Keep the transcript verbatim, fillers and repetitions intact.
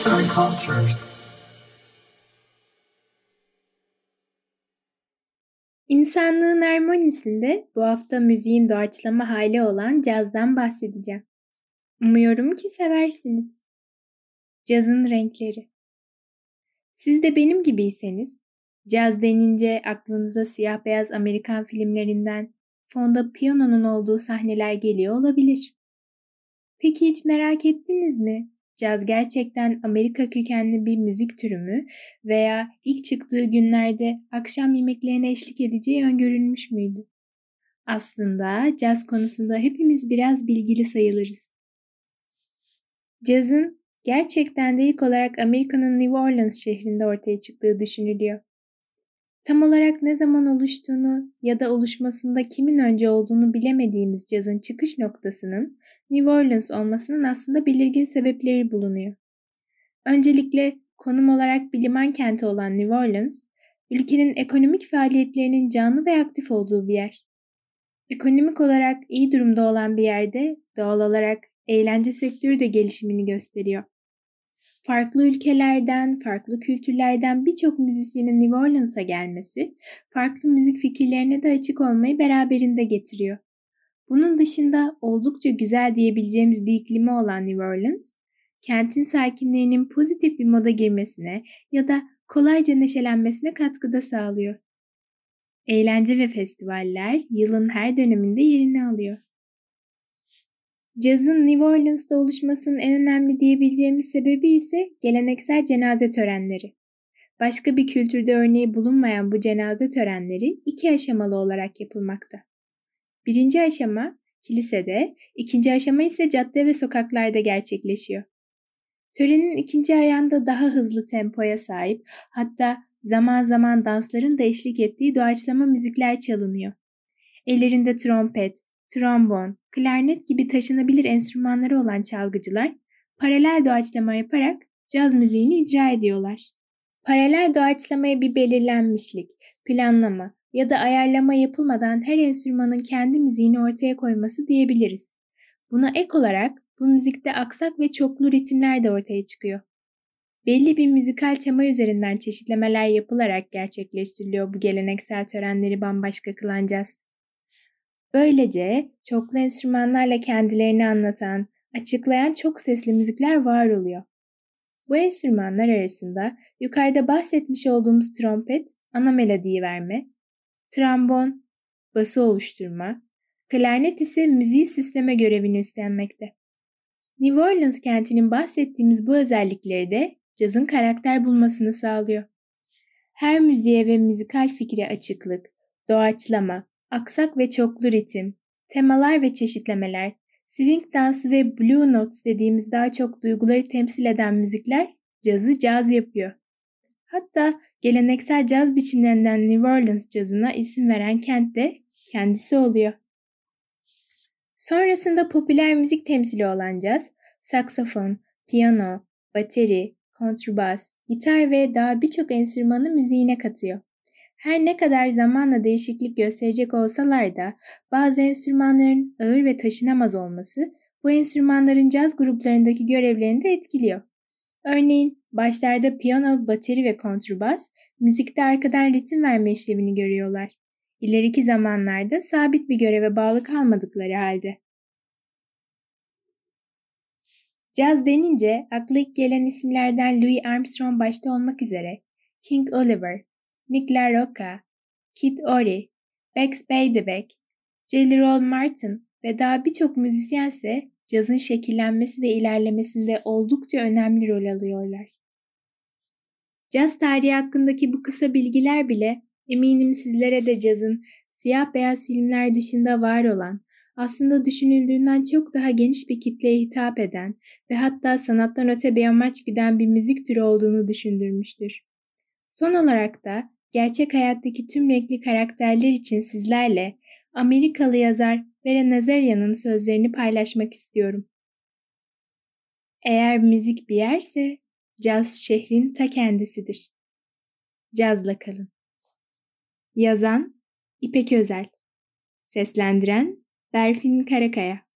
some cultures. İnsanlığın harmonisinde bu hafta müziğin doğaçlama hali olan cazdan bahsedeceğim. Umuyorum ki seversiniz. Cazın renkleri. Siz de benim gibiyseniz, caz denince aklınıza siyah beyaz Amerikan filmlerinden fonda piyanonun olduğu sahneler geliyor olabilir. Peki hiç merak ettiniz mi? Caz gerçekten Amerika kökenli bir müzik türü mü veya ilk çıktığı günlerde akşam yemeklerine eşlik edeceği öngörülmüş müydü? Aslında caz konusunda hepimiz biraz bilgili sayılırız. Cazın gerçekten de ilk olarak Amerika'nın New Orleans şehrinde ortaya çıktığı düşünülüyor. Tam olarak ne zaman oluştuğunu ya da oluşmasında kimin önce olduğunu bilemediğimiz cazın çıkış noktasının New Orleans olmasının aslında belirgin sebepleri bulunuyor. Öncelikle konum olarak bir liman kenti olan New Orleans, ülkenin ekonomik faaliyetlerinin canlı ve aktif olduğu bir yer. Ekonomik olarak iyi durumda olan bir yerde doğal olarak eğlence sektörü de gelişimini gösteriyor. Farklı ülkelerden, farklı kültürlerden birçok müzisyenin New Orleans'a gelmesi, farklı müzik fikirlerine de açık olmayı beraberinde getiriyor. Bunun dışında oldukça güzel diyebileceğimiz bir iklimi olan New Orleans, kentin sakinlerinin pozitif bir moda girmesine ya da kolayca neşelenmesine katkıda sağlıyor. Eğlence ve festivaller yılın her döneminde yerini alıyor. Cazın New Orleans'da oluşmasının en önemli diyebileceğimiz sebebi ise geleneksel cenaze törenleri. Başka bir kültürde örneği bulunmayan bu cenaze törenleri iki aşamalı olarak yapılmakta. Birinci aşama kilisede, ikinci aşama ise cadde ve sokaklarda gerçekleşiyor. Törenin ikinci ayağında daha hızlı tempoya sahip, hatta zaman zaman dansların da eşlik ettiği doğaçlama müzikler çalınıyor. Ellerinde trompet, trombon, klarnet gibi taşınabilir enstrümanları olan çalgıcılar paralel doğaçlama yaparak caz müziğini icra ediyorlar. Paralel doğaçlamaya bir belirlenmişlik, planlama ya da ayarlama yapılmadan her enstrümanın kendi müziğini ortaya koyması diyebiliriz. Buna ek olarak bu müzikte aksak ve çoklu ritimler de ortaya çıkıyor. Belli bir müzikal tema üzerinden çeşitlemeler yapılarak gerçekleştiriliyor bu geleneksel törenleri bambaşka kılan caz. Böylece çoklu enstrümanlarla kendilerini anlatan, açıklayan çok sesli müzikler var oluyor. Bu enstrümanlar arasında yukarıda bahsetmiş olduğumuz trompet, ana melodiyi verme, trombon, bası oluşturma, klarnet ise müziği süsleme görevini üstlenmekte. New Orleans kentinin bahsettiğimiz bu özellikleri de cazın karakter bulmasını sağlıyor. Her müziğe ve müzikal fikre açıklık, doğaçlama, aksak ve çoklu ritim, temalar ve çeşitlemeler, swing dansı ve blue notes dediğimiz daha çok duyguları temsil eden müzikler cazı caz yapıyor. Hatta geleneksel caz biçimlerinden New Orleans cazına isim veren kent de kendisi oluyor. Sonrasında popüler müzik temsili olan caz, saksafon, piyano, bateri, kontrbas, gitar ve daha birçok enstrümanı müziğine katıyor. Her ne kadar zamanla değişiklik gösterecek olsalar da bazı enstrümanların ağır ve taşınamaz olması bu enstrümanların caz gruplarındaki görevlerini de etkiliyor. Örneğin başlarda piyano, bateri ve kontrbas müzikte arkadan ritim verme işlevini görüyorlar. İleriki zamanlarda sabit bir göreve bağlı kalmadıkları halde. Caz denince akla ilk gelen isimlerden Louis Armstrong başta olmak üzere King Oliver, Nick LaRocca, Kid Ory, İpek Özel, Jelly Roll Morton ve daha birçok müzisyen ise cazın şekillenmesi ve ilerlemesinde oldukça önemli rol alıyorlar. Caz tarihi hakkındaki bu kısa bilgiler bile eminim sizlere de cazın siyah beyaz filmler dışında var olan, aslında düşünüldüğünden çok daha geniş bir kitleye hitap eden ve hatta sanattan öte bir amaç güden bir müzik türü olduğunu düşündürmüştür. Son olarak da gerçek hayattaki tüm renkli karakterler için sizlerle Amerikalı yazar Vera Nazarian'ın sözlerini paylaşmak istiyorum. Eğer müzik bir yerse, caz şehrin ta kendisidir. Cazla kalın. Yazan İpek Özel, seslendiren Berfin Karakaya.